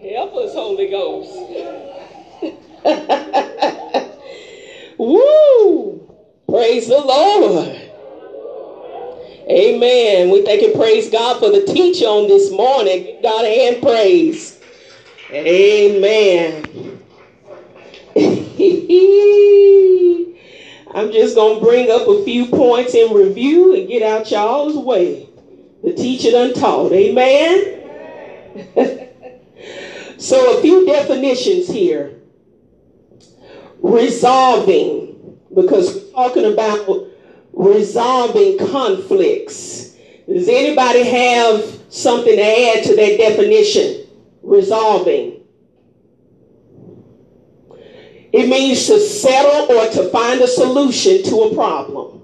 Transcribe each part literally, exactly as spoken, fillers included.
Help us, Holy Ghost. Woo! Praise the Lord. Amen. We thank and praise God for the teach on this morning. Give God a hand praise. Amen. I'm just going to bring up a few points in review and get out y'all's way. The teacher done taught. Amen. So a few definitions here. Resolving, because we're talking about resolving conflicts. Does anybody have something to add to that definition? Resolving. It means to settle or to find a solution to a problem,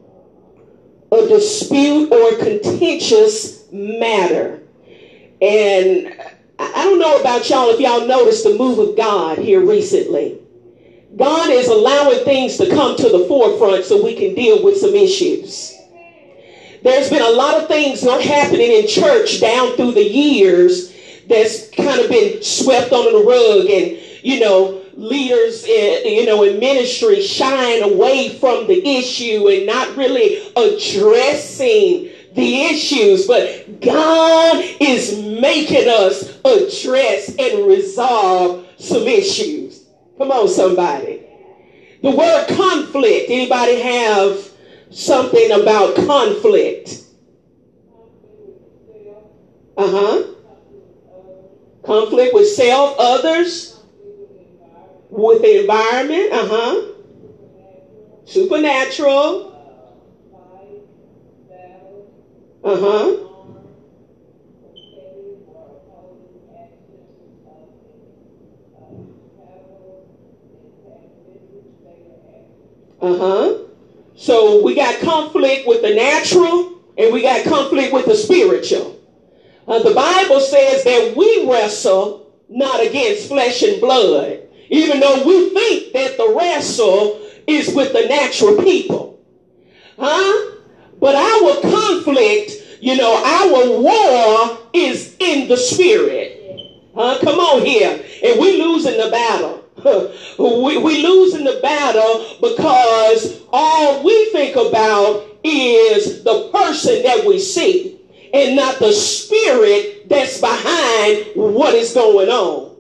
a dispute or contentious matter. And I don't know about y'all if y'all noticed the move of God here recently. God is allowing things to come to the forefront so we can deal with some issues. There's been a lot of things not happening in church down through the years that's kind of been swept under the rug, and, you know, leaders in, you know, in ministry shying away from the issue and not really addressing the issues. But God is making us address and resolve some issues. Come on, somebody. The word conflict. Anybody have something about conflict? Uh-huh. Conflict with self, others, with the environment. Uh-huh. Supernatural. Uh-huh. Uh-huh. So we got conflict with the natural and we got conflict with the spiritual. Uh, the Bible says that we wrestle not against flesh and blood, even though we think that the wrestle is with the natural people. Huh? But our conflict, you know, our war is in the spirit. Huh? Come on here. And we're losing the battle. We, we losing the battle because all we think about is the person that we see and not the spirit that's behind what is going on.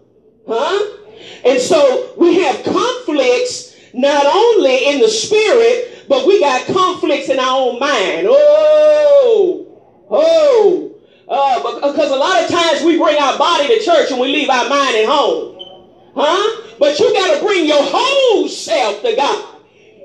Huh? And so we have conflicts not only in the spirit, but we got conflicts in our own mind. Oh, oh. Uh, because a lot of times we bring our body to church and we leave our mind at home. Huh? But you got to bring your whole self to God.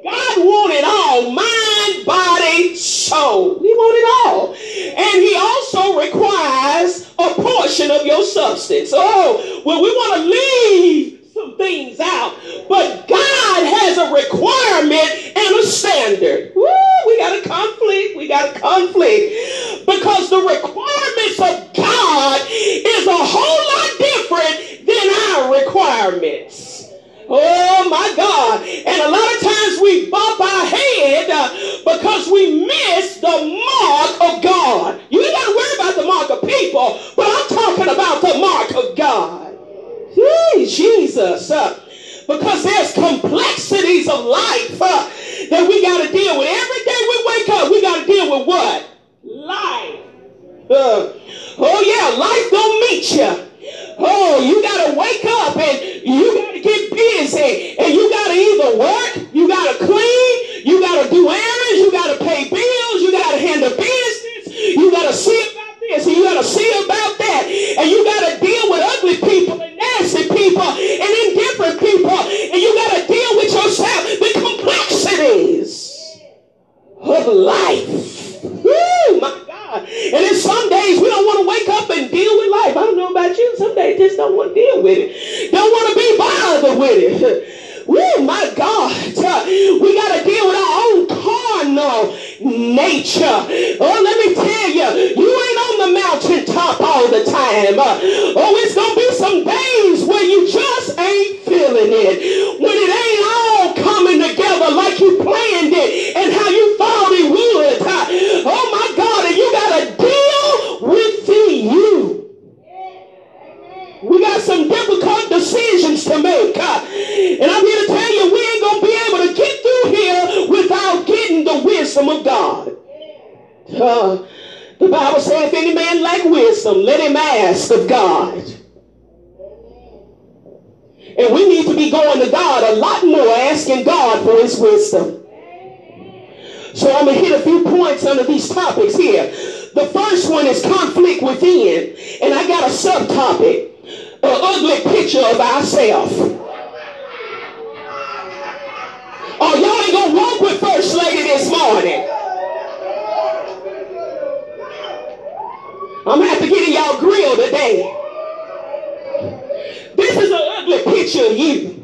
God wants it all. Mind, body, soul. He wants it all. And he also requires a portion of your substance. Oh, well, we want to leave some things out. But God has a requirement and a standard. Woo, we got a conflict. We got a conflict. Because the requirements of God is a whole lot different than our requirements. Oh my God. And a lot of times we bump our head uh, because we miss the mark of God. You ain't got to worry about the mark of people, but I'm talking about the mark of God. Hey, Jesus. Uh, because there's complexities of life uh, that we got to deal with. Every day we wake up, we got to deal with what? Life. Uh, oh yeah, life don't meet you. Oh, you got to wake up and you got to get busy and you got to either work, you got to clean, you got to do errands, you got to pay bills, you got to handle business, you got to see about this and you got to see about that, and you got to deal with ugly people and nasty people and indifferent people, and you got to deal with yourself, the complexities of life. Woo, my God. And then some days we don't want to wake up and deal with life. I don't know about you. Some days just don't want to deal with it. Don't want to be bothered with it. Woo, my God. We got to deal with our own carnal nature. Oh, let me tell you, you ain't on the mountaintop all the time. Oh, it's going to be some days where you just ain't feeling it. When it ain't all coming together like you planned it and how you thought it would. Oh, my God. And you got to deal with you. We got some difficult decisions to make. And I'm here to tell you, we ain't going to be able to get through here without getting the wisdom of God. Uh, the Bible says, if any man lack wisdom, let him ask of God. And we need to be going to God a lot more, asking God for his wisdom. So I'm going to hit a few points under these topics here. The first one is conflict within. And I got a subtopic, an ugly picture of ourselves. Oh, y'all ain't going to walk with First Lady this morning. I'm going to have to get in y'all grill today. This is an ugly picture of you.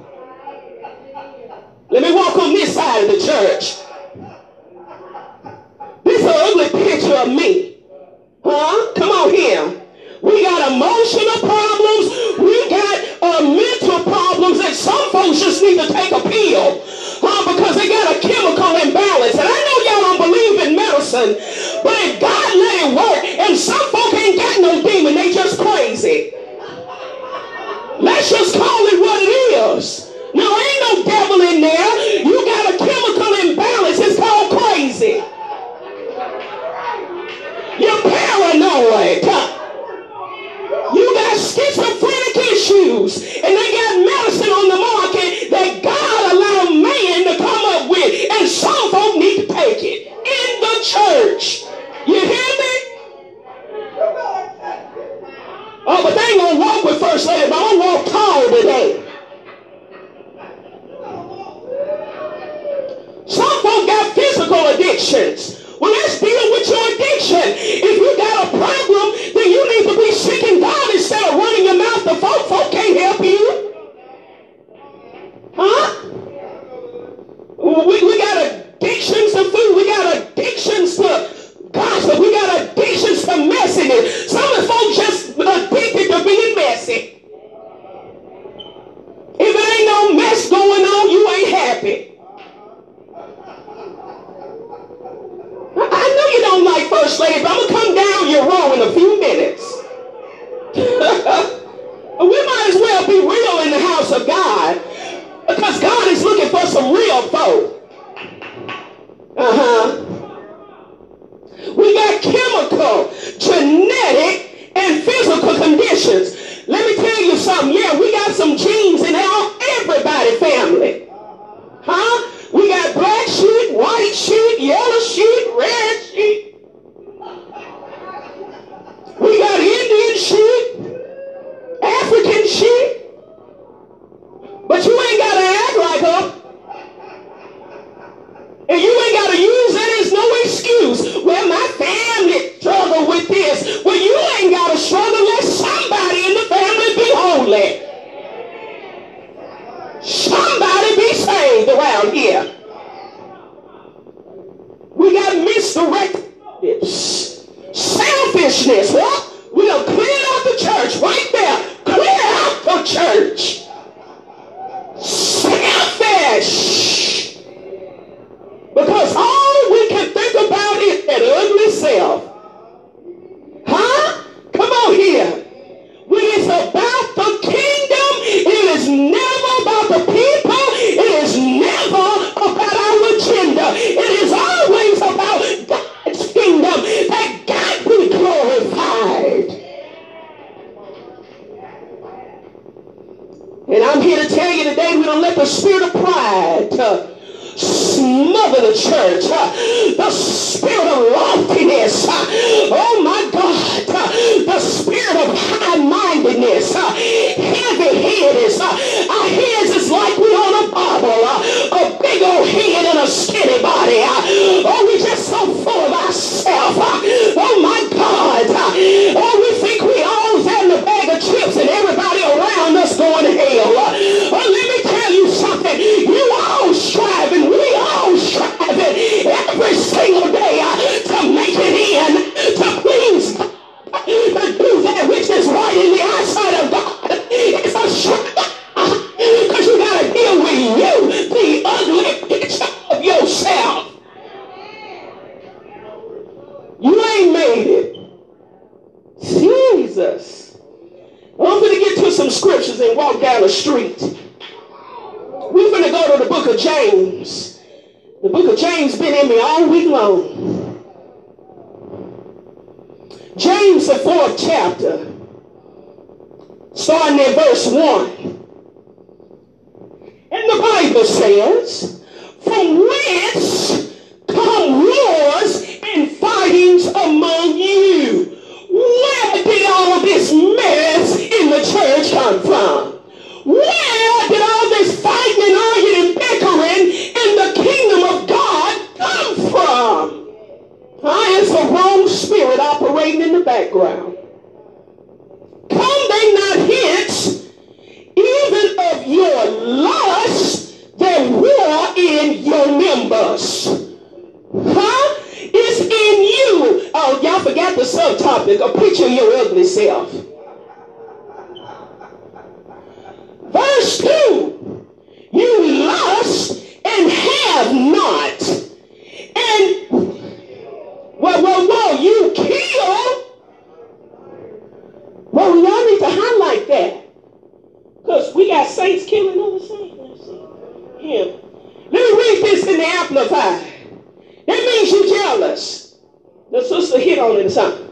Let me walk on this side of the church. This is an ugly picture of me. Huh? Come on here. We got emotional problems. We got uh, mental problems that some folks just need to take a pill. Huh? Because they got a chemical imbalance. And I know y'all don't believe in medicine. But if God let it work, and some folk ain't got no demon, they just crazy. Let's just call it what it is. Now, ain't no devil in there. You got a chemical imbalance. It's called crazy. You're paranoid. You got schizophrenic issues. And they got medicine on the market that God allowed man to come up with. And some folk need to take it in the church. You hear me? Oh, but they ain't going to walk with First Lady, but I'm going to walk tall today. Some folk got physical addictions. Well, let's deal with your addiction. If you got a problem, then you need to be seeking God instead of running your mouth to folk. Folk can't help you. Huh? We, we got addictions to food. We got addictions to gossip. We got addictions to messiness. Some of the folks just addicted to being messy. If it ain't no mess going on, you ain't happy. I know you don't like First Lady, but I'm going to come down your road in a few minutes. We might as well be real in the house of God, because God is looking for some real folk. Uh-huh. We got chemical, genetic, and physical conditions. Let me tell you something. Yeah, we got some genes in our everybody family. Huh? We got black sheep, white sheep, yellow sheep, red sheep. We got Indian sheep, African sheep. But you ain't got to act like her. And you ain't got to use that as no excuse. Well, my family struggle with this. Well, you ain't got to struggle. Let somebody in the family be holy. Somebody be saved around here. We got misdirectives. Selfishness. What? We done cleared out the church right there. Clear out the church. Selfish. Because all we can think about is that ugly self. Huh? Come on here. When it's about the kingdom, it is never about the people. It is never about our agenda. It is always about God's kingdom, that God be glorified. And I'm here to tell you today, we don't let the spirit of pride uh, smother the church, uh, the spirit of loftiness, uh, oh my God, uh, the spirit of high-mindedness, uh, heavy-headedness. Uh, our heads is like we on a bobble, uh, a big old head and a skinny body. Uh, oh, we just so full of ourselves. Uh, oh my God. Uh, oh, we think we all had a bag of chips and everybody around us going to hell. Uh, oh, let me tell you something. You all striving. We all striving every single day uh, to make it in, to please God, to do that which is right in the eyesight of God. It's a struggle, because you got to deal with you, the ugly picture of yourself. and walk down the street. We're going to go to the book of James. The book of James been in me all week long. James, the fourth chapter, starting at verse one. And the Bible says, from whence come wars and fightings among you? Where did all this mess in the church come from? Where did all this fighting and arguing and bickering in the kingdom of God come from? Ah, it's a wrong spirit operating in the background. Come they not hence, even of your lust that war in your members? Huh? It's in you. Oh, y'all forgot the subtopic, a picture of your ugly self. Verse two, you lust and have not. And, well, well, well, you kill. Well, y'all need to highlight that. Because we got saints killing other saints. Yeah. Let me read this in the Amplified. That means you jealous. The sister hit on it or something.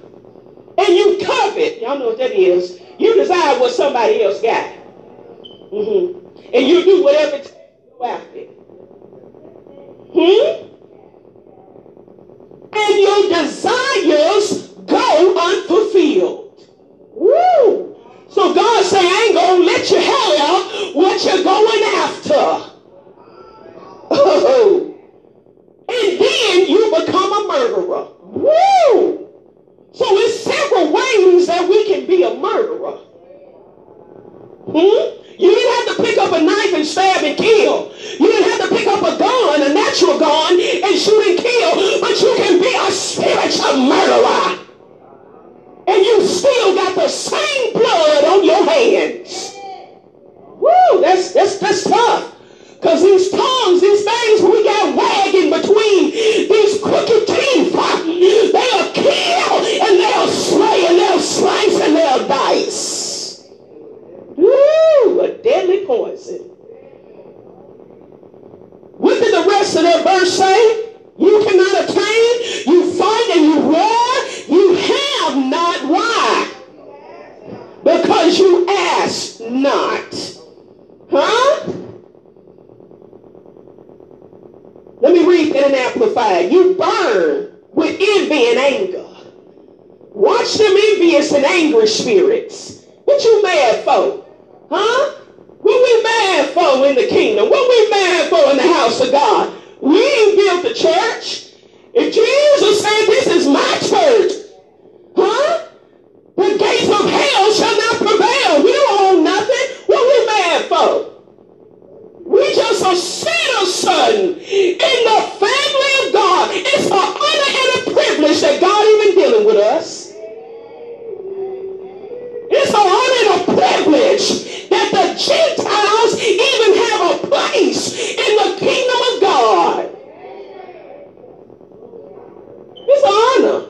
And you covet. Y'all know what that is. You desire what somebody else got. Mm-hmm. And you do whatever it takes to go after it. Hmm? And your desires go unfulfilled. Woo! So God say, I ain't going to let you have what you're going after. Oh. And then you become a murderer. Woo! So it's several ways that we can be a murderer. Hmm? You didn't have to pick up a knife and stab and kill. You didn't have to pick up a gun, a natural gun, and shoot and kill. But you can be a spiritual murderer. And you still got the same blood on your hands. Woo! That's, that's, that's tough. Because these tongues, these things we got wagging between, these crooked teeth, they'll kill and they'll slay and they'll slice and they'll dice. Woo, a deadly poison. What did the rest of that verse say? You cannot attain, you fight and you war, you have not. Why? Because you ask not. Huh? Let me read that in Amplified. You burn with envy and anger. Watch them envious and angry spirits. What you mad for? Huh? What we mad for in the kingdom? What we mad for in the house of God? We ain't built the church. If Jesus said this is my church, huh? The gates of hell shall not prevail. We don't own nothing. What we mad for? We just a sinner son in the family of God. It's an honor and a privilege that God even dealing with us. It's an honor and a privilege that the Gentiles even have a place in the kingdom of God. It's an honor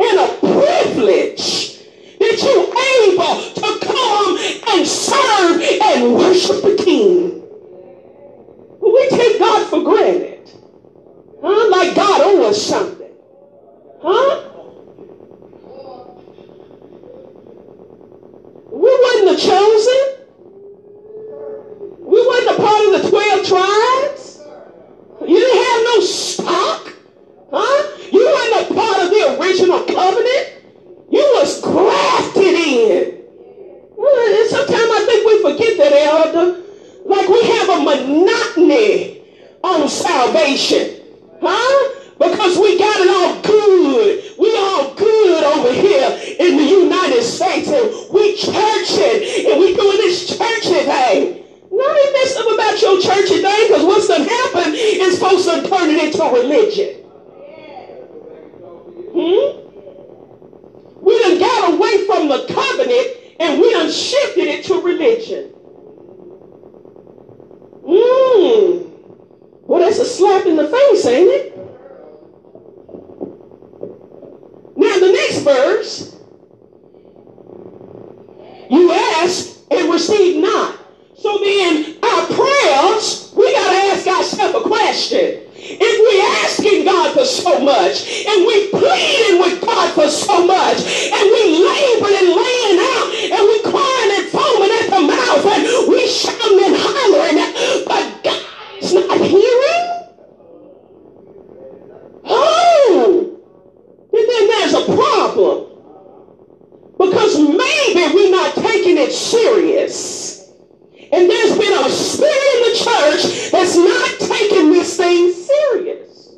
and a privilege that you're able to come and serve and worship the King. We take God for granted. Huh? Like God owes something. Huh? We wasn't the chosen. We wasn't a part of the twelve tribes. You didn't have no stock. Huh? You weren't a part of the original covenant. You was grafted in. Well, sometimes I think we forget that, Elder. Like we have a monotony on salvation, huh? Because we got it all good. We all good over here in the United States, and we churching, and we doing this churchy thing. Not in this stuff about your churchy thing, because what's going to happen is supposed to turn it into religion. Hmm? We done got away from the covenant, and we done shifted it to religion. Mmm. Well, that's a slap in the face, ain't it? Now, the next verse. You ask and receive And there's been a spirit in the church that's not taking this thing serious.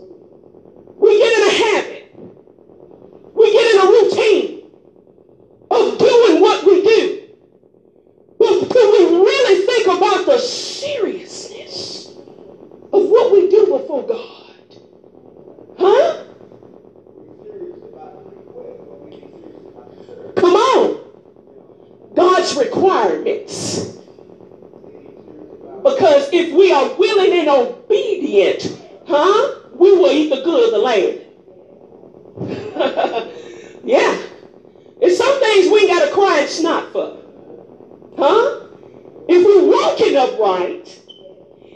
We get in a habit. We get in a routine of doing what we do. But do we really think about the seriousness of what we do before God? Huh? Come on. God's requirements. Because if we are willing and obedient, huh, we will eat the good of the land. Yeah. There's some things we ain't got to cry and snot for. Huh? If we're walking upright,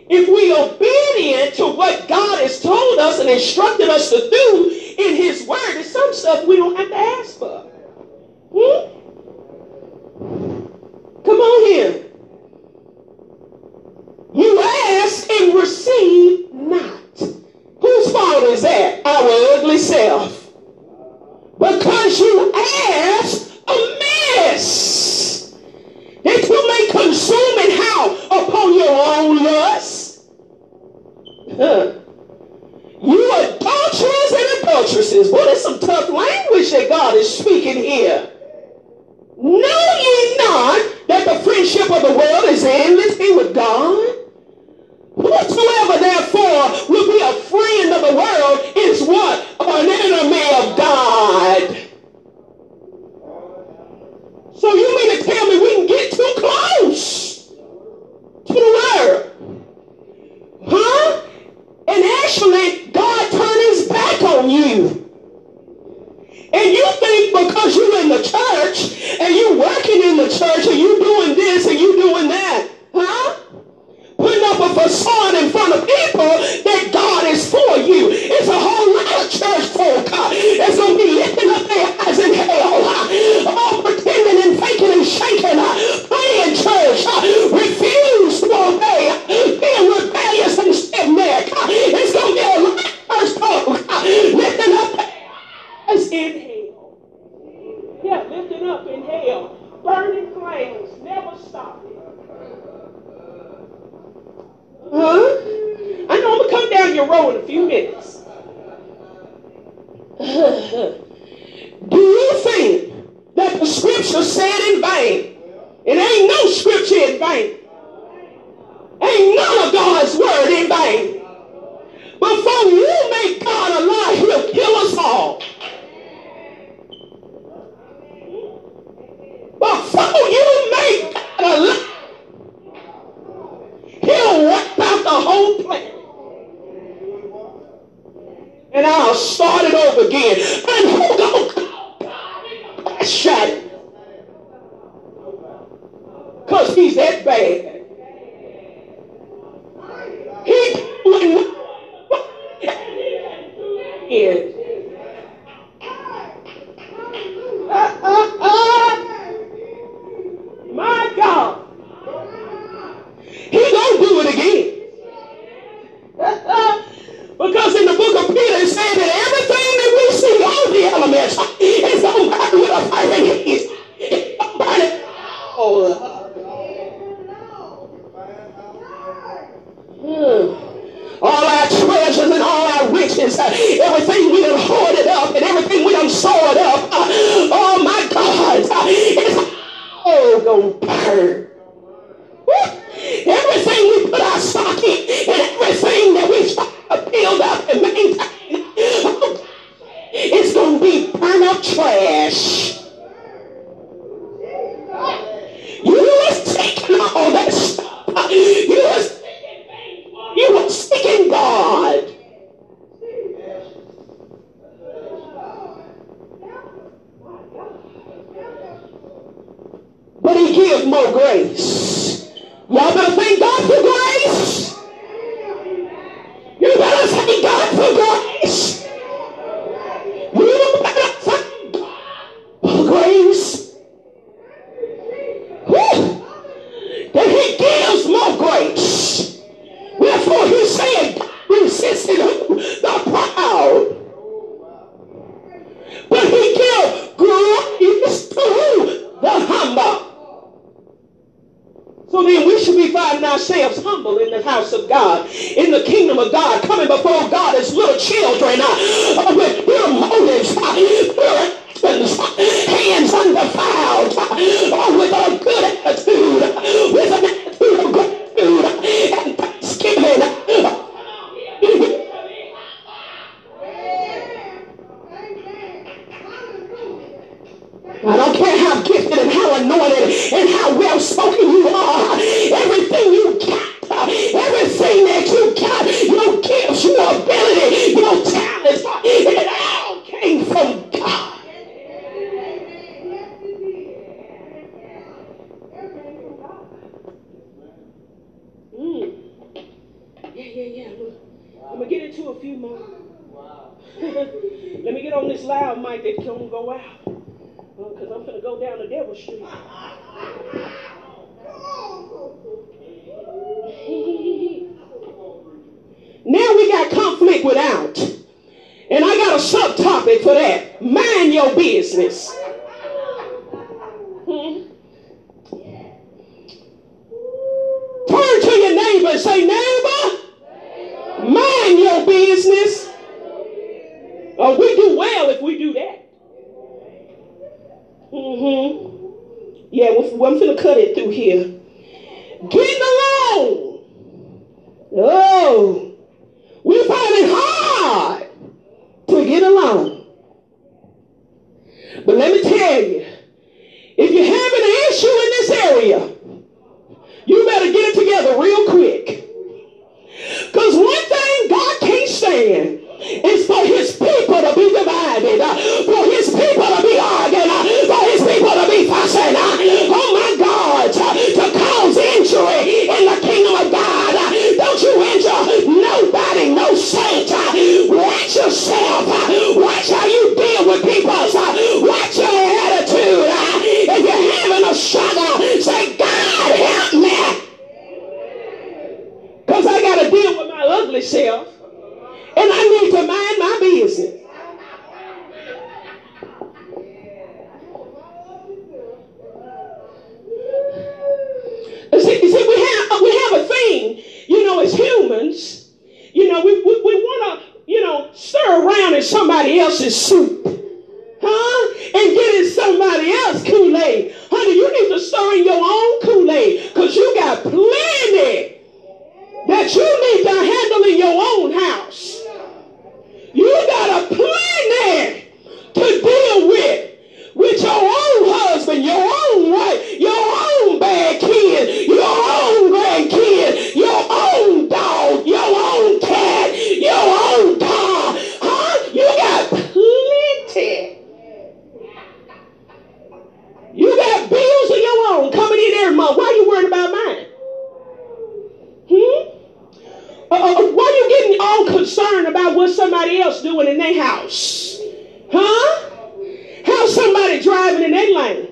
if we're obedient to what God has told us and instructed us to do in his word, there's some stuff we don't have to ask for. Hmm? Come on here. You ask and receive not. Whose fault is that? Our ugly self. Because you ask amiss, that you may consume and howl upon your own lust. Huh. You adulterers and adulteresses. Boy, there's some tough language that God is speaking here. Know ye not that the friendship of the world is enmity with God? Whosoever therefore will be a friend of the world is what? An enemy of God. So you mean to tell me we can get too close to the world? Huh? And actually, God turned his back on you. And you think because you're in the church and you're working in the church and you're doing this and you're doing that, huh? Putting up a facade in front of people that God is for you. It's a whole lot of church folk huh, that's going to be lifting up their eyes in hell, huh, all pretending and faking and shaking, huh, playing church, huh, refuse to obey, huh, being rebellious and stiff-necked. Huh, it's going to be a lot of church folk huh, lifting up their eyes in hell. Yeah, lifting up in hell. Burning flames, never stopping. Huh? I know I'm going to come down your road in a few minutes. Do you think that the scripture said in vain? It ain't no scripture in vain. Ain't none of God's word in vain. Before you make God a lie, he'll kill us all. Before you make God a lie, he'll wipe out the whole planet. And I'll start it over again. And who gonna call God? Shut it. Because he's that bad. He wouldn't yeah. Uh, uh, uh. My God. He gonna do it again. Because in the book of Peter it said that everything that we see, all the elements, is gonna burn with a fire and heat. It's gonna burn it all up. Hmm. All our treasures and all our riches, uh, everything we done hoarded up and everything we done stored up, uh, oh my God, uh, it's all gonna burn. Woo. Everything we put our stock in and everything that we try to build up and maintain, oh, it's going to be burn up trash. You was taking all that stuff. You was, you was seeking God. But he gives more grace. Y'all better thank God for grace. You better thank God for grace. You better thank God for grace. Woo. That he gives more grace. Therefore he said, God resists the proud. But he gives grace to the humble. So then we should be find ourselves humble in the house of God, in the kingdom of God, coming before God as little children, uh, with little motives, uh, little husbands, uh, hands undefiled, uh, with a good attitude, uh, with an attitude of gratitude uh, and thanksgiving. Uh, I don't care how gifted and how anointed and how well spoken you are. Everything you got, everything that you got, your gifts, your ability, your talents, it all came from God. Mm. Yeah, yeah, yeah. I'm going to get into a few more. Wow. Let me get on this loud mic that don't go out. Because I'm going to go down the Devil Street. Now we got conflict without. And I got a subtopic for that. Mind your business. Hmm? Turn to your neighbor and say, neighbor, mind your business. Oh, we do well if we do that. Mm-hmm. Yeah, well, I'm finna cut it through here. Getting along. Oh, we find it hard to get along. But let me tell you, if you're having an issue in this area, you better get it together real quick. Because one thing God can't stand is for his people to be divided, uh, for his people to be arguing, uh, for his people to be fussing. Uh, oh my God, uh, to cause injury in the kingdom of God. Uh, don't you injure nobody, no saint. Uh, watch yourself. Uh, watch how you deal with people. Uh, watch your attitude. Uh, if you're having a struggle, say, God, help me. Because I got to deal with my ugly self. And I need to mind my business. See, see we, have, we have a thing, you know, as humans, you know, we, we, we want to, you know, stir around in somebody else's soup, huh? And get in somebody else's Kool-Aid. Honey, you need to stir in your own Kool-Aid because you got plenty that you need to handle in your own house. You got a plan to deal with, with your own husband, your own wife, your own bad kid, your own grandkid, your own dog, your own cat, your own dog. Huh? You got plenty. You got bills of your own coming in every month. Why are you worried about mine? Hmm? Uh, why are you getting all concerned about what somebody else doing in their house? Huh? How's somebody driving in their lane?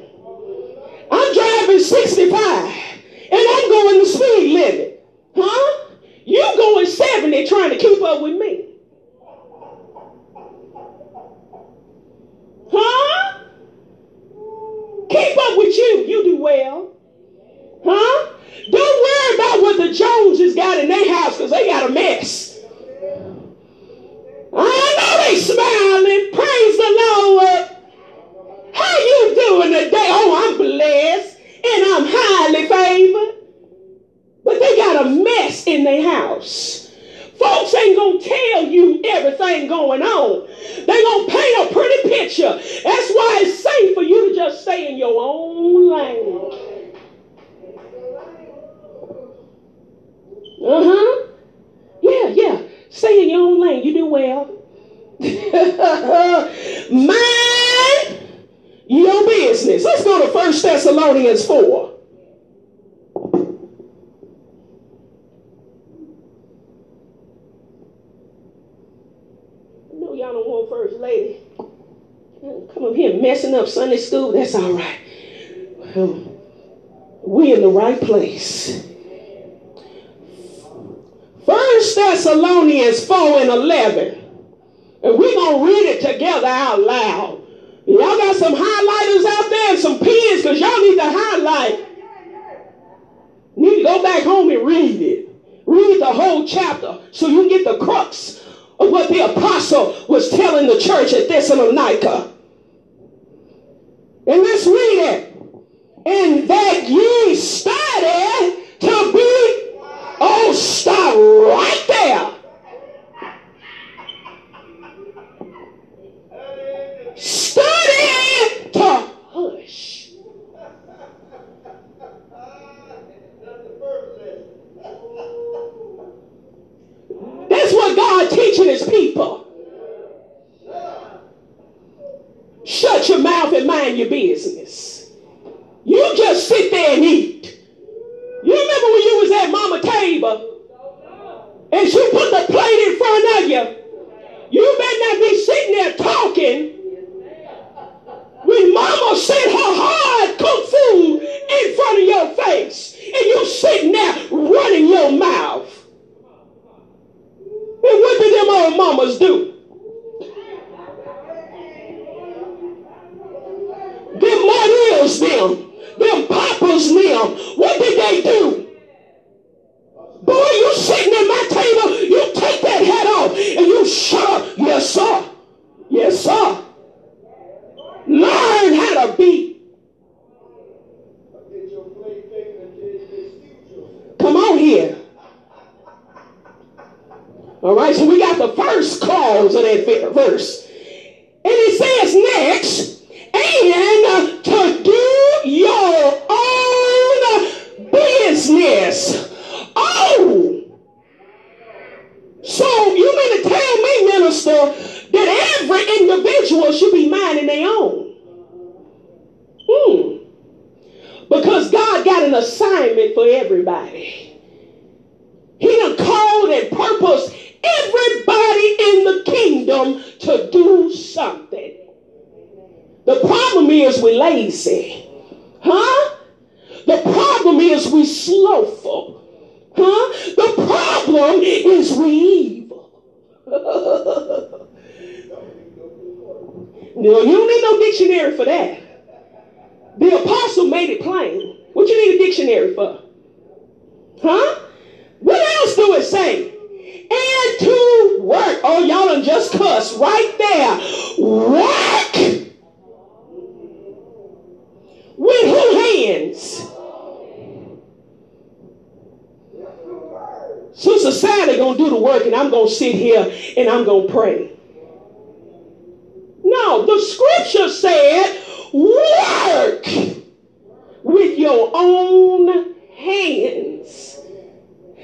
I'm driving sixty-five and I'm going the speed limit. Huh? You going seventy trying to keep up with me. Huh? Keep up with you. You do well. Huh? Don't worry about what the Joneses got in their house because they got a mess. I know they smiling. Praise the Lord. How you doing today? Oh, I'm blessed and I'm highly favored. But they got a mess in their house. Folks ain't going to tell you everything going on. They going to paint a pretty picture. That's why it's safe for you to just stay in your own lane. Uh-huh. Yeah, yeah. Stay in your own lane. You do well. Mind your business. Let's go to First Thessalonians four. I know y'all don't want First Lady. Come up here messing up Sunday school. That's all right. Um, we're in the right place. First Thessalonians four and eleven. And we're going to read it together out loud. Y'all got some highlighters out there and some pens because y'all need to highlight. Need to go Go back home and read it. Read the whole chapter so you get the crux of what the apostle was telling the church at Thessalonica. And let's read it. And that ye study to be, oh, stop right there. Study to hush. That's what God teaching his people. Shut your mouth and mind your business. You just sit there and eat. You remember when you was at mama table and she put the plate in front of you? You better not be sitting there talking when mama sent her hard cooked food in front of your face and you sitting there running your mouth. And what do them old mamas do? Them mothers, them, them papas, them. What did they do? Boy, you sitting at my table, you take that hat off and you shut up. Yes, sir. Yes, sir. Learn how to be. Come on here. All right, so we got the first clause of that verse. And it says next, and to do your own business. Oh! So you mean to tell me, minister, that every individual should be minding their own? Hmm. Because God got an assignment for everybody. He done called and purposed everybody in the kingdom to do something. The problem is we're lazy, huh? The problem is we're slothful, huh? The problem is we're evil. No, you don't need no dictionary for that. The apostle made it plain. What you need a dictionary for? Huh? What else do it say? And to work. Oh, y'all done just cussed right there. Work. With who hands? So society gonna do the work and I'm gonna sit here and I'm gonna pray. No, the scripture said work with your own hands.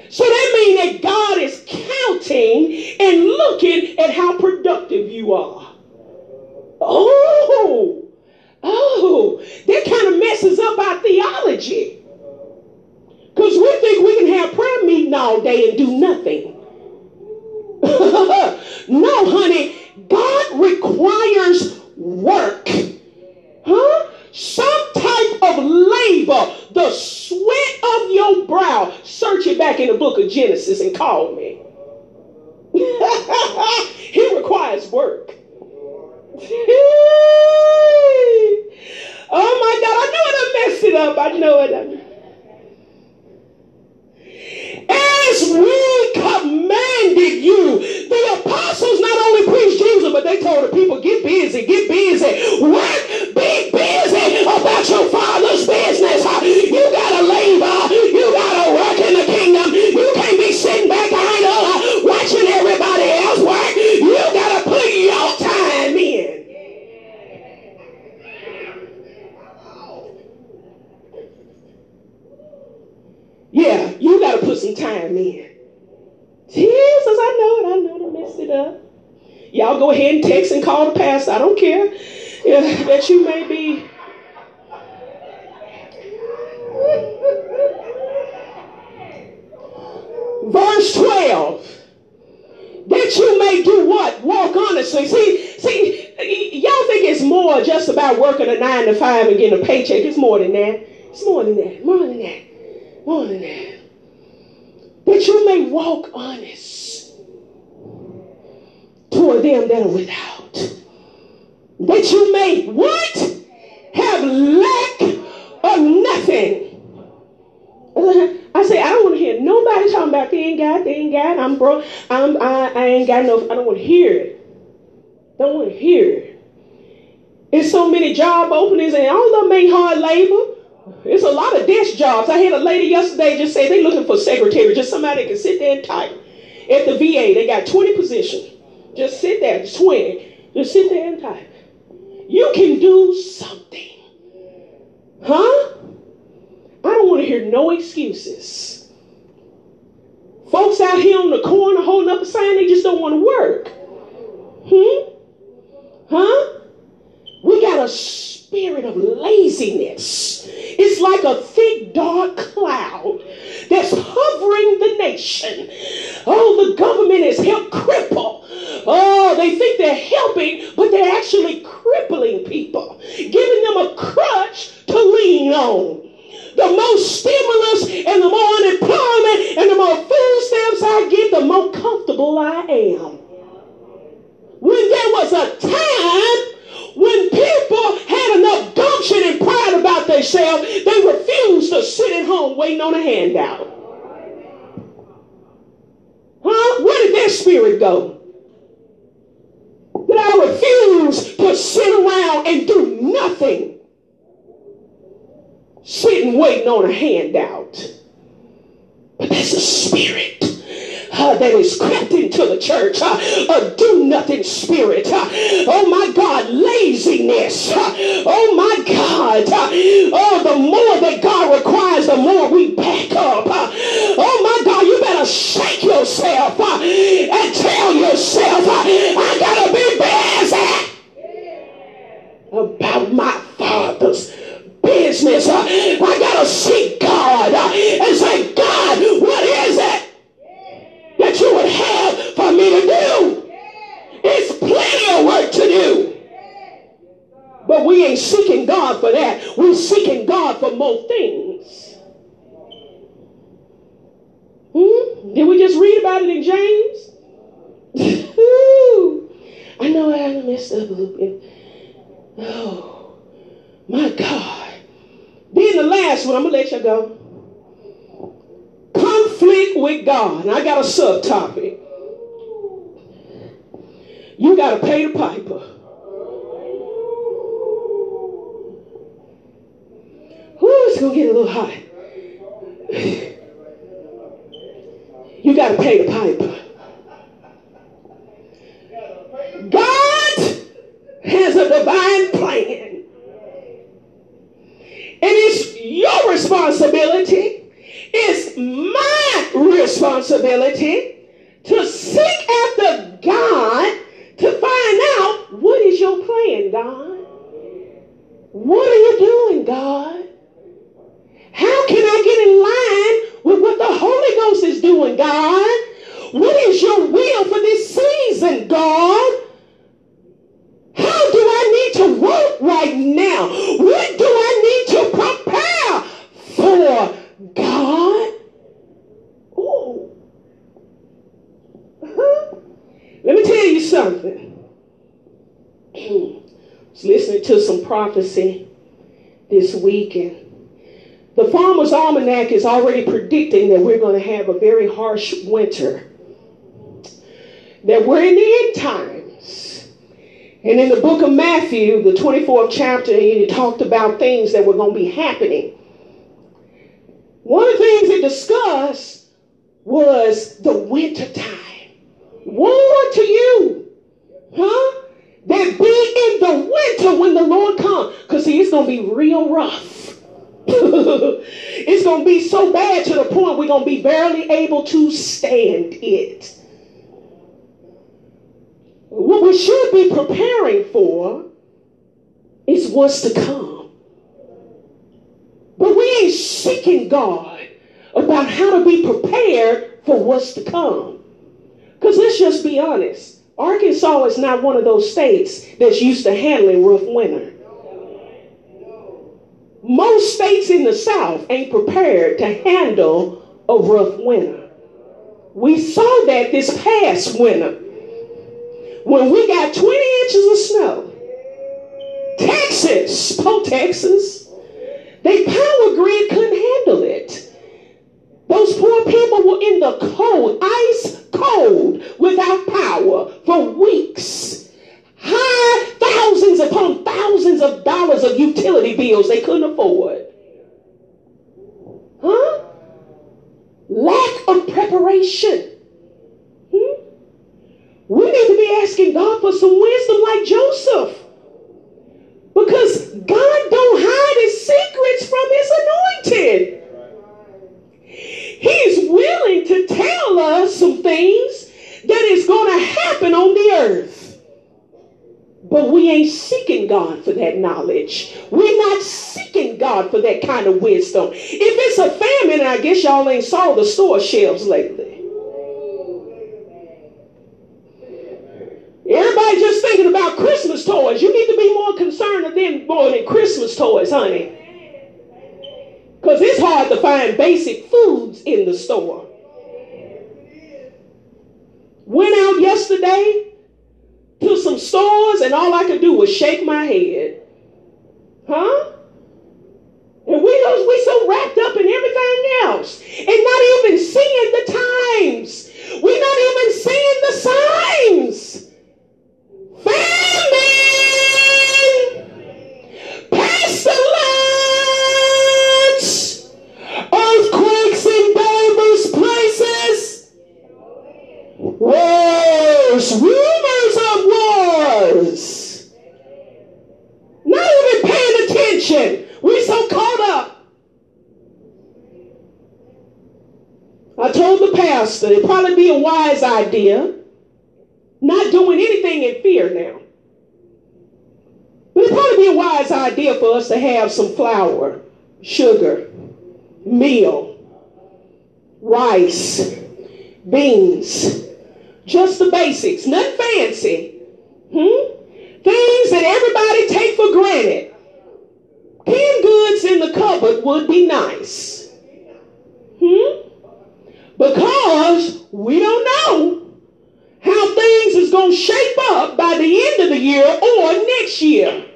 So that means that God is counting and looking at how productive you are. Oh, Oh, that kind of messes up our theology. Because we think we can have prayer meeting all day and do nothing. No, honey, God requires work. Huh? Some type of labor, the sweat of your brow. Search it back in the book of Genesis and call me. He requires work. Oh my God, I know I messed it up. I know it. As we commanded you, the apostles not only preached Jesus, but they told the people, get busy, get busy. Work, be busy about your Father's business. You gotta labor, you gotta work in the kingdom. You can't be sitting back idle, watching everybody else work. You gotta put your time in. Yeah, you got to put some time in. Jesus, I know it. I know they messed it up. Y'all go ahead and text and call the pastor. I don't care if, that you may be. Verse twelve. That you may do what? Walk honestly. See, see, y'all think it's more just about working a nine to five and getting a paycheck. It's more than that. It's more than that. More than that. More than that. That you may walk honest toward them that are without. That you may what? Have lack of nothing. I I say, I don't want to hear nobody talking about they ain't got, they ain't got, I'm broke, I'm, I, I ain't got no, I don't want to hear it. Don't want to hear it. It's so many job openings and all of them ain't hard labor. It's a lot of desk jobs. I had a lady yesterday just say they looking for secretary, just somebody that can sit there and type. At the V A, they got twenty positions. Just sit there, twenty. Just sit there and type. You can do something. Huh? I don't want to hear no excuses. Folks out here on the corner holding up a sign, they just don't want to work. Hmm? Huh? We got a spirit of laziness. It's like a thick, dark cloud that's hovering the nation. Oh, the government has helped cripple. Oh, they think they're helping, but they're actually crippling people, giving them a crutch to lean on. The more stimulus and the more unemployment and the more food stamps I get, the more comfortable I am. When there was a time when people had enough gumption and pride about themselves, they refused to sit at home waiting on a handout. Huh? Where did their spirit go? That I refuse to sit around and do nothing, sitting waiting on a handout. But that's a spirit Uh, that is crept into the church, uh, a do-nothing spirit, uh, oh my God, laziness, uh, oh my God, uh, oh the more that God requires, the more we back up, uh, oh my God, you better shake yourself uh, and tell yourself, uh, I gotta be busy about my Father's business, uh, I gotta seek God uh, and say, God, what is it that you would have for me to do? It's plenty of work to do. But we ain't seeking God for that. We're seeking God for more things. Hmm? Did we just read about it in James? I know I messed up a little bit. Oh, my God. Then the last one, I'm going to let you go. Conflict with God. And I got a subtopic. You got to pay the piper. Ooh, it's going to get a little hot. You got to pay the piper. God has a divine plan. And it's your responsibility. It's my responsibility to seek after God to find out, what is your plan, God? What are you doing, God? How can I get in line with what the Holy Ghost is doing, God? What is your will for this season, God? How do I need to work right now? What do I need to prepare for, God? Ooh. Uh-huh. Let me tell you something. I was listening to some prophecy this weekend. The Farmer's Almanac is already predicting that we're going to have a very harsh winter. That we're in the end times. And in the book of Matthew, the twenty-fourth chapter, it talked about things that were going to be happening. One of the things it discussed was the wintertime. Woe to you, huh? That be in the winter when the Lord comes. Because see, it's going to be real rough. It's going to be so bad to the point we're going to be barely able to stand it. What we should be preparing for is what's to come. But we ain't seeking God about how to be prepared for what's to come. Because let's just be honest. Arkansas is not one of those states that's used to handling rough winter. Most states in the South ain't prepared to handle a rough winter. We saw that this past winter when we got twenty inches of snow. Texas, poor Texas. Their power grid couldn't handle it. Those were cold, ice cold, without power for weeks. High thousands upon thousands of dollars of utility bills they couldn't afford. Huh? Lack of preparation. Hmm? We need to be asking God for some wisdom like Joseph. Because God don't hide his secrets from his anointed. He's willing to tell us some things that is going to happen on the earth. But we ain't seeking God for that knowledge. We're not seeking God for that kind of wisdom. If it's a famine, and I guess y'all ain't saw the store shelves lately. Everybody just thinking about Christmas toys. You need to be more concerned of them more than Christmas toys, honey. Because it's hard to find basic foods in the store. Went out yesterday to some stores and all I could do was shake my head. Huh? And we those we so wrapped up in everything else and not even seeing the times. We're not even seeing the signs. Famine, pestilence, earthquakes in various places, wars, rumors of wars. Not even paying attention. We're so caught up. I told the pastor it'd probably be a wise idea. Not doing anything in fear now. But it'd probably be a wise idea for us to have some flour, sugar, meal, rice, beans, just the basics, nothing fancy. Hmm? Things that everybody take for granted. Canned goods in the cupboard would be nice. Hmm? Because we don't know how things is going to shape up by the end of the year or next year.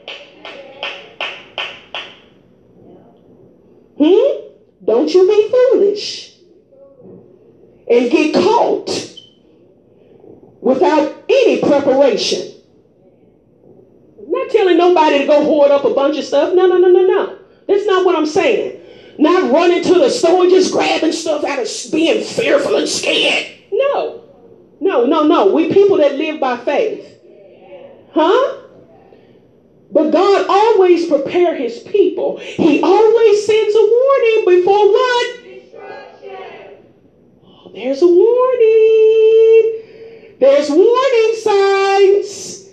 Hmm? Don't you be foolish and get caught without any preparation. I'm not telling nobody to go hoard up a bunch of stuff. No, no, no, no, no. That's not what I'm saying. Not running to the store just grabbing stuff out of being fearful and scared. No. No, no, no. We people that live by faith. Huh? But God always prepares his people. He always sends a warning before what? Destruction. Oh, there's a warning. There's warning signs.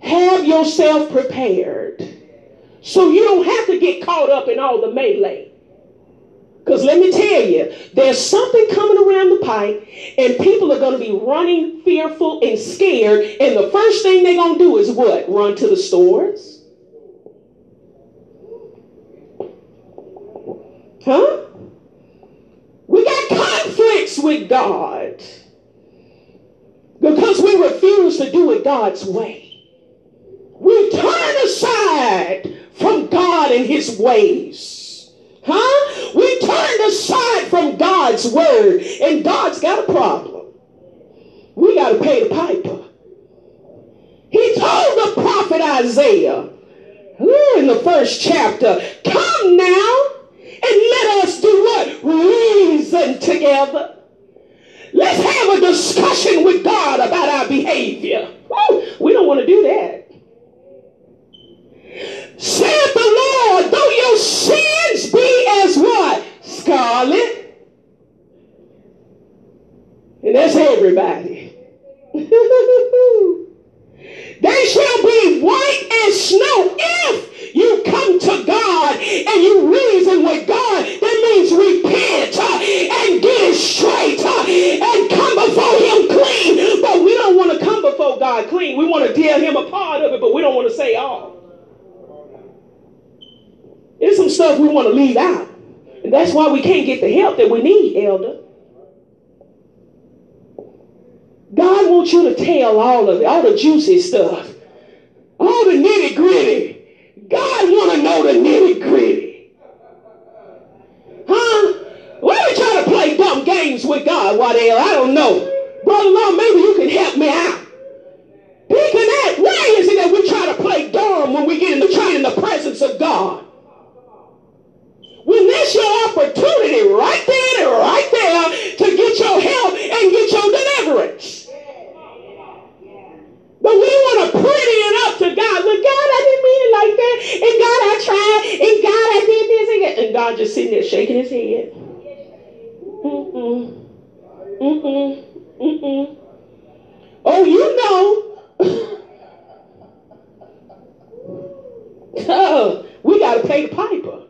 Have yourself prepared. So you don't have to get caught up in all the melee. Because let me tell you, there's something coming around the pipe and people are going to be running fearful and scared. And the first thing they're going to do is what? Run to the stores? Huh? We got conflicts with God because we refuse to do it God's way. We turn aside from God and his ways. Huh? We turned aside from God's word, and God's got a problem. We got to pay the piper. He told the prophet Isaiah, ooh, in the first chapter, come now and let us do what? Reason together. Let's have a discussion with God about our behavior. Ooh, we don't want to do that. Said the Lord, though your sins be as what? Scarlet. And that's everybody. They shall be white as snow if you come to God and you reason with God. That means repent and get it straight and come before him clean. But we don't want to come before God clean. We want to deal him a part of it, but we don't want to say all. There's some stuff we want to leave out. And that's why we can't get the help that we need, elder. God wants you to tell all of it, all the juicy stuff, all the nitty gritty. God wants to know the nitty gritty. Huh? Why are we trying to play dumb games? things with God, Waddell. I don't know. Brother Law, maybe you can help me out. Deacon Ed, why is it that we try to play dumb when we get into trying in the presence of God? When that's your opportunity right there and right there to get your help and get your deliverance. But we want to pretty it up to God. Look, God, I didn't mean it like that. And God, I tried. And God, I did this. And, that. And God just sitting there shaking his head. Mm-mm. Mm-mm. Mm-mm. Oh, you know. Oh, we got to pay the piper.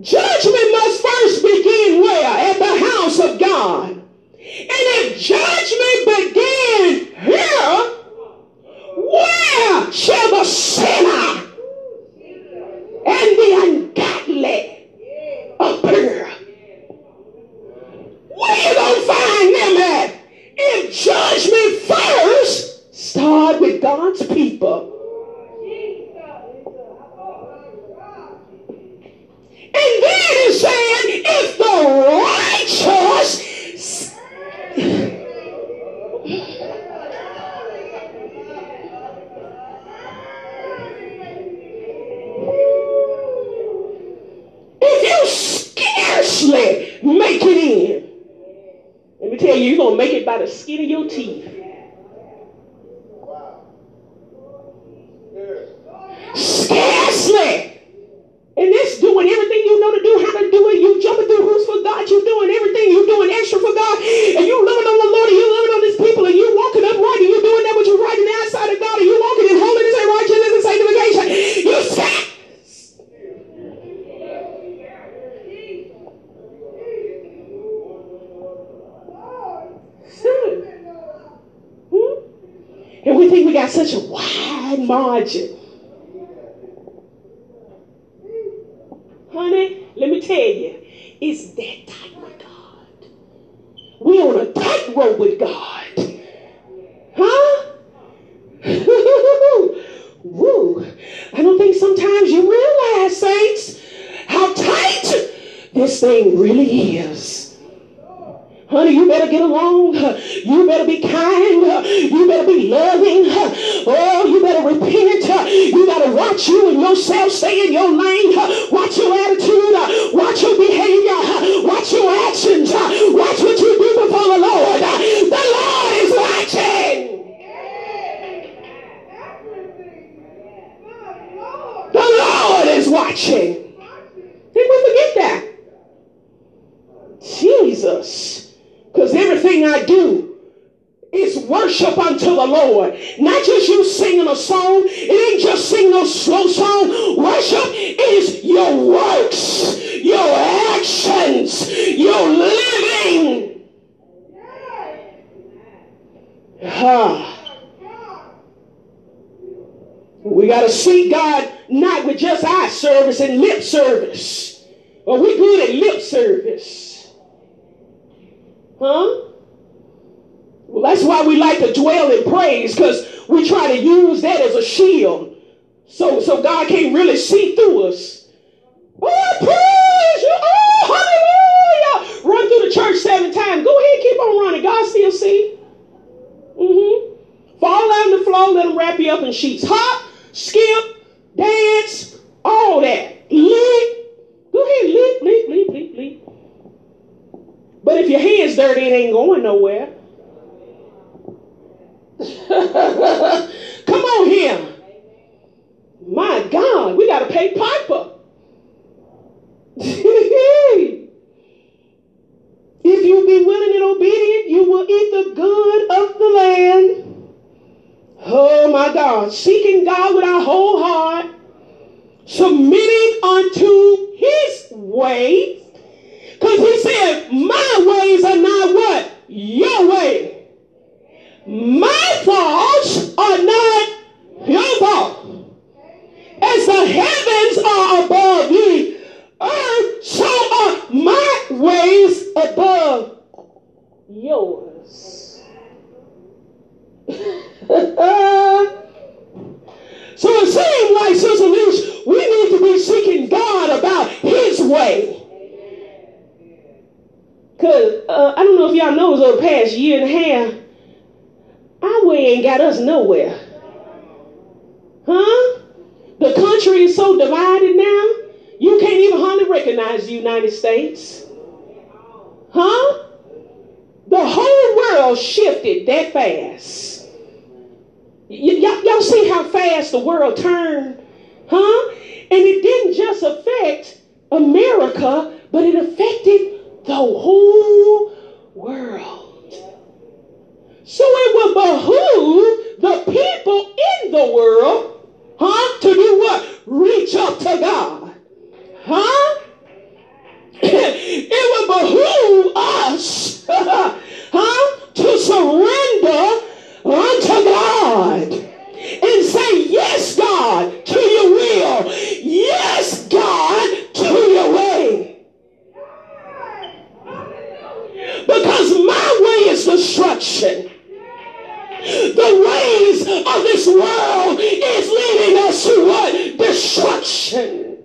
Judgment must first begin where? At the house of God. And if judgment began here, where shall the sinner and the ungodly appear? Where you going to find them at? If judgment first start with God's people. And then it's saying, if the righteous, if you scarcely make it in, let me tell you, you're going to make it by the skin of your teeth. Scarcely. And that's doing everything you know to do, how to do it. You jumping through hoops for God. You doing everything. You doing extra for God. And you loving on the Lord and you loving on his people. And you walking upright and you doing that which you right in the outside of God. And you walking in holiness and righteousness and sanctification. You sack. Hmm. And we think we got such a wide margin. Honey, let me tell you, it's that tight with God. We're on a tightrope with God. Huh? Woo. I don't think sometimes you realize, saints, how tight this thing really is. Honey, you better get along. You better be kind. You better be loving. Oh, you better repent. You got to watch you and yourself. Stay in your lane. Watch your attitude. Watch your behavior. Watch your actions. Watch what you do before the Lord. The Lord is watching. The Lord is watching. Didn't we forget that? Jesus. Because everything I do is worship unto the Lord. Not just you singing a song. It ain't just singing a slow song. Worship is your works, your actions, your living. Huh. We got to see God not with just eye service and lip service. But we good at lip service. Huh? Well, that's why we like to dwell in praise, because we try to use that as a shield. So, so God can't really see through us. Oh, praise you. Oh, hallelujah. Run through the church seven times. Go ahead, keep on running. God still see. Mm-hmm. Fall out on the floor, let him wrap you up in sheets. Hop, skip, dance, all that. Leap. Go ahead, leap, leap, leap, leap, leap. But if your hand's dirty, it ain't going nowhere. Come on here. My God, we got to pay Piper. If you be willing and obedient, you will eat the good of the land. Oh, my God. Seeking God with our whole heart, submitting unto his way. Because he said, my ways are not what? Your way. My thoughts are not your thoughts. As the heavens are above the earth, so are my ways above yours. So it seems like, Sister Leach, we need to be seeking God about his way. Because uh, I don't know if y'all know, over the past year and a half, our way ain't got us nowhere. Huh? The country is so divided now, you can't even hardly recognize the United States. Huh? The whole world shifted that fast. Y- y- y'all see how fast the world turned? Huh? And it didn't just affect America, but it affected the whole world. So it would behoove the people in the world, huh, to do what? Reach up to God. Huh? It would behoove us, huh, to surrender unto God. And say, yes, God, to your will. Yes, God, to your way. Because my way is destruction. The ways of this world is leading us to what? Destruction.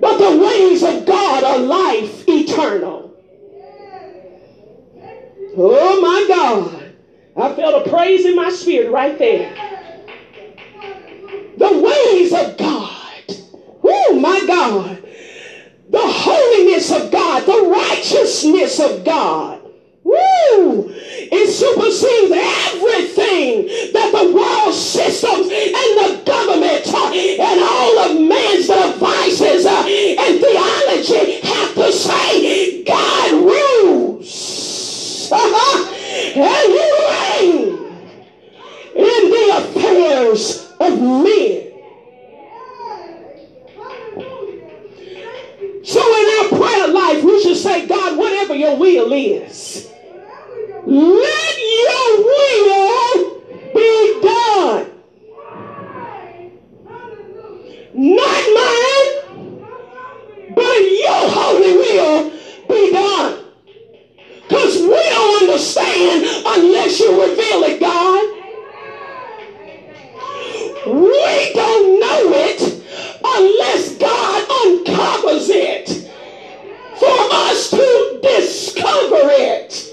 But the ways of God are life eternal. Oh, my God. I felt a praise in my spirit right there. The ways of God. Oh, my God. The holiness of God. The righteousness of God. Woo! It supersedes everything that the world systems and the government and all of man's devices and theology have to say. God rules. And you reign in the affairs of men. So in our prayer life, we should say, God, whatever your will is, let your will be done. Not mine, but your holy will be done. Because we don't understand unless you reveal it, God. We don't know it unless God uncovers it for us to discover it.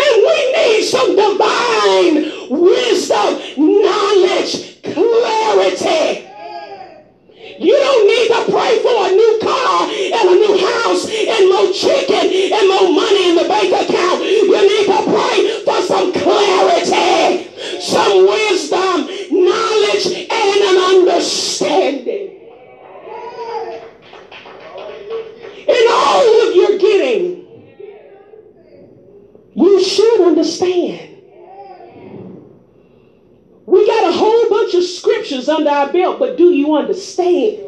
And we need some divine wisdom, knowledge, clarity. You don't need to pray for a new car and a new house and more chicken and more money in the bank account. You need to pray for some clarity, some wisdom, knowledge, and an understanding. In all of your getting, you should understand. We got a whole bunch of scriptures under our belt, but do you understand?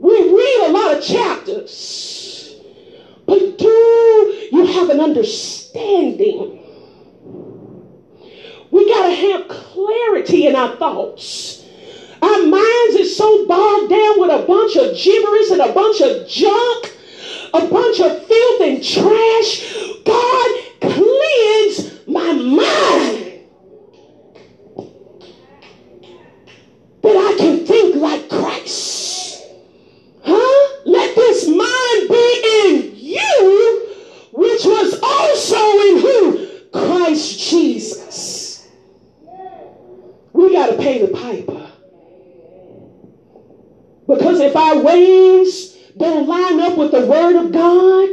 We read a lot of chapters, but do you have an understanding? We got to have clarity in our thoughts. Our minds is so bogged down with a bunch of gibberish and a bunch of junk, a bunch of filth and trash. God, cleanse my mind. That I can think like Christ. Huh? Let this mind be in you, which was also in who? Christ Jesus. We got to pay the piper. Because if our ways don't line up with the word of God,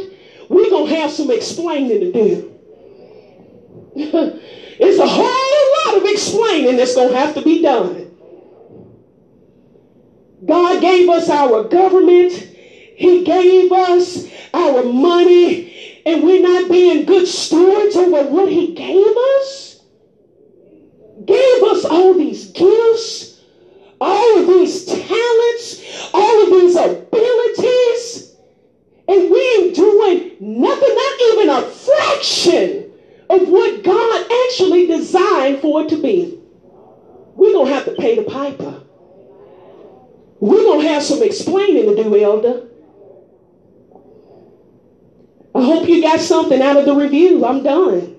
we're going to have some explaining to do. It's a whole lot of explaining that's going to have to be done. God gave us our government. He gave us our money. And we're not being good stewards over what he gave us. Gave us all these gifts, all of these talents, all of these abilities. And we ain't doing nothing, not even a fraction of what God actually designed for it to be. We're going to have to pay the piper. We're going to have some explaining to do, Elder. I hope you got something out of the review. I'm done.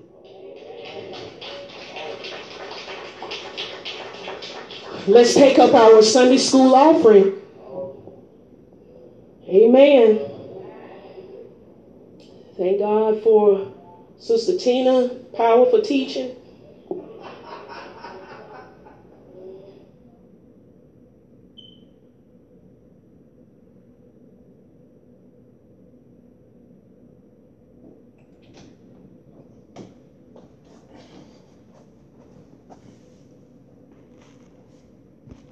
Let's take up our Sunday school offering. Amen. Thank God for Sister Tina, powerful teaching.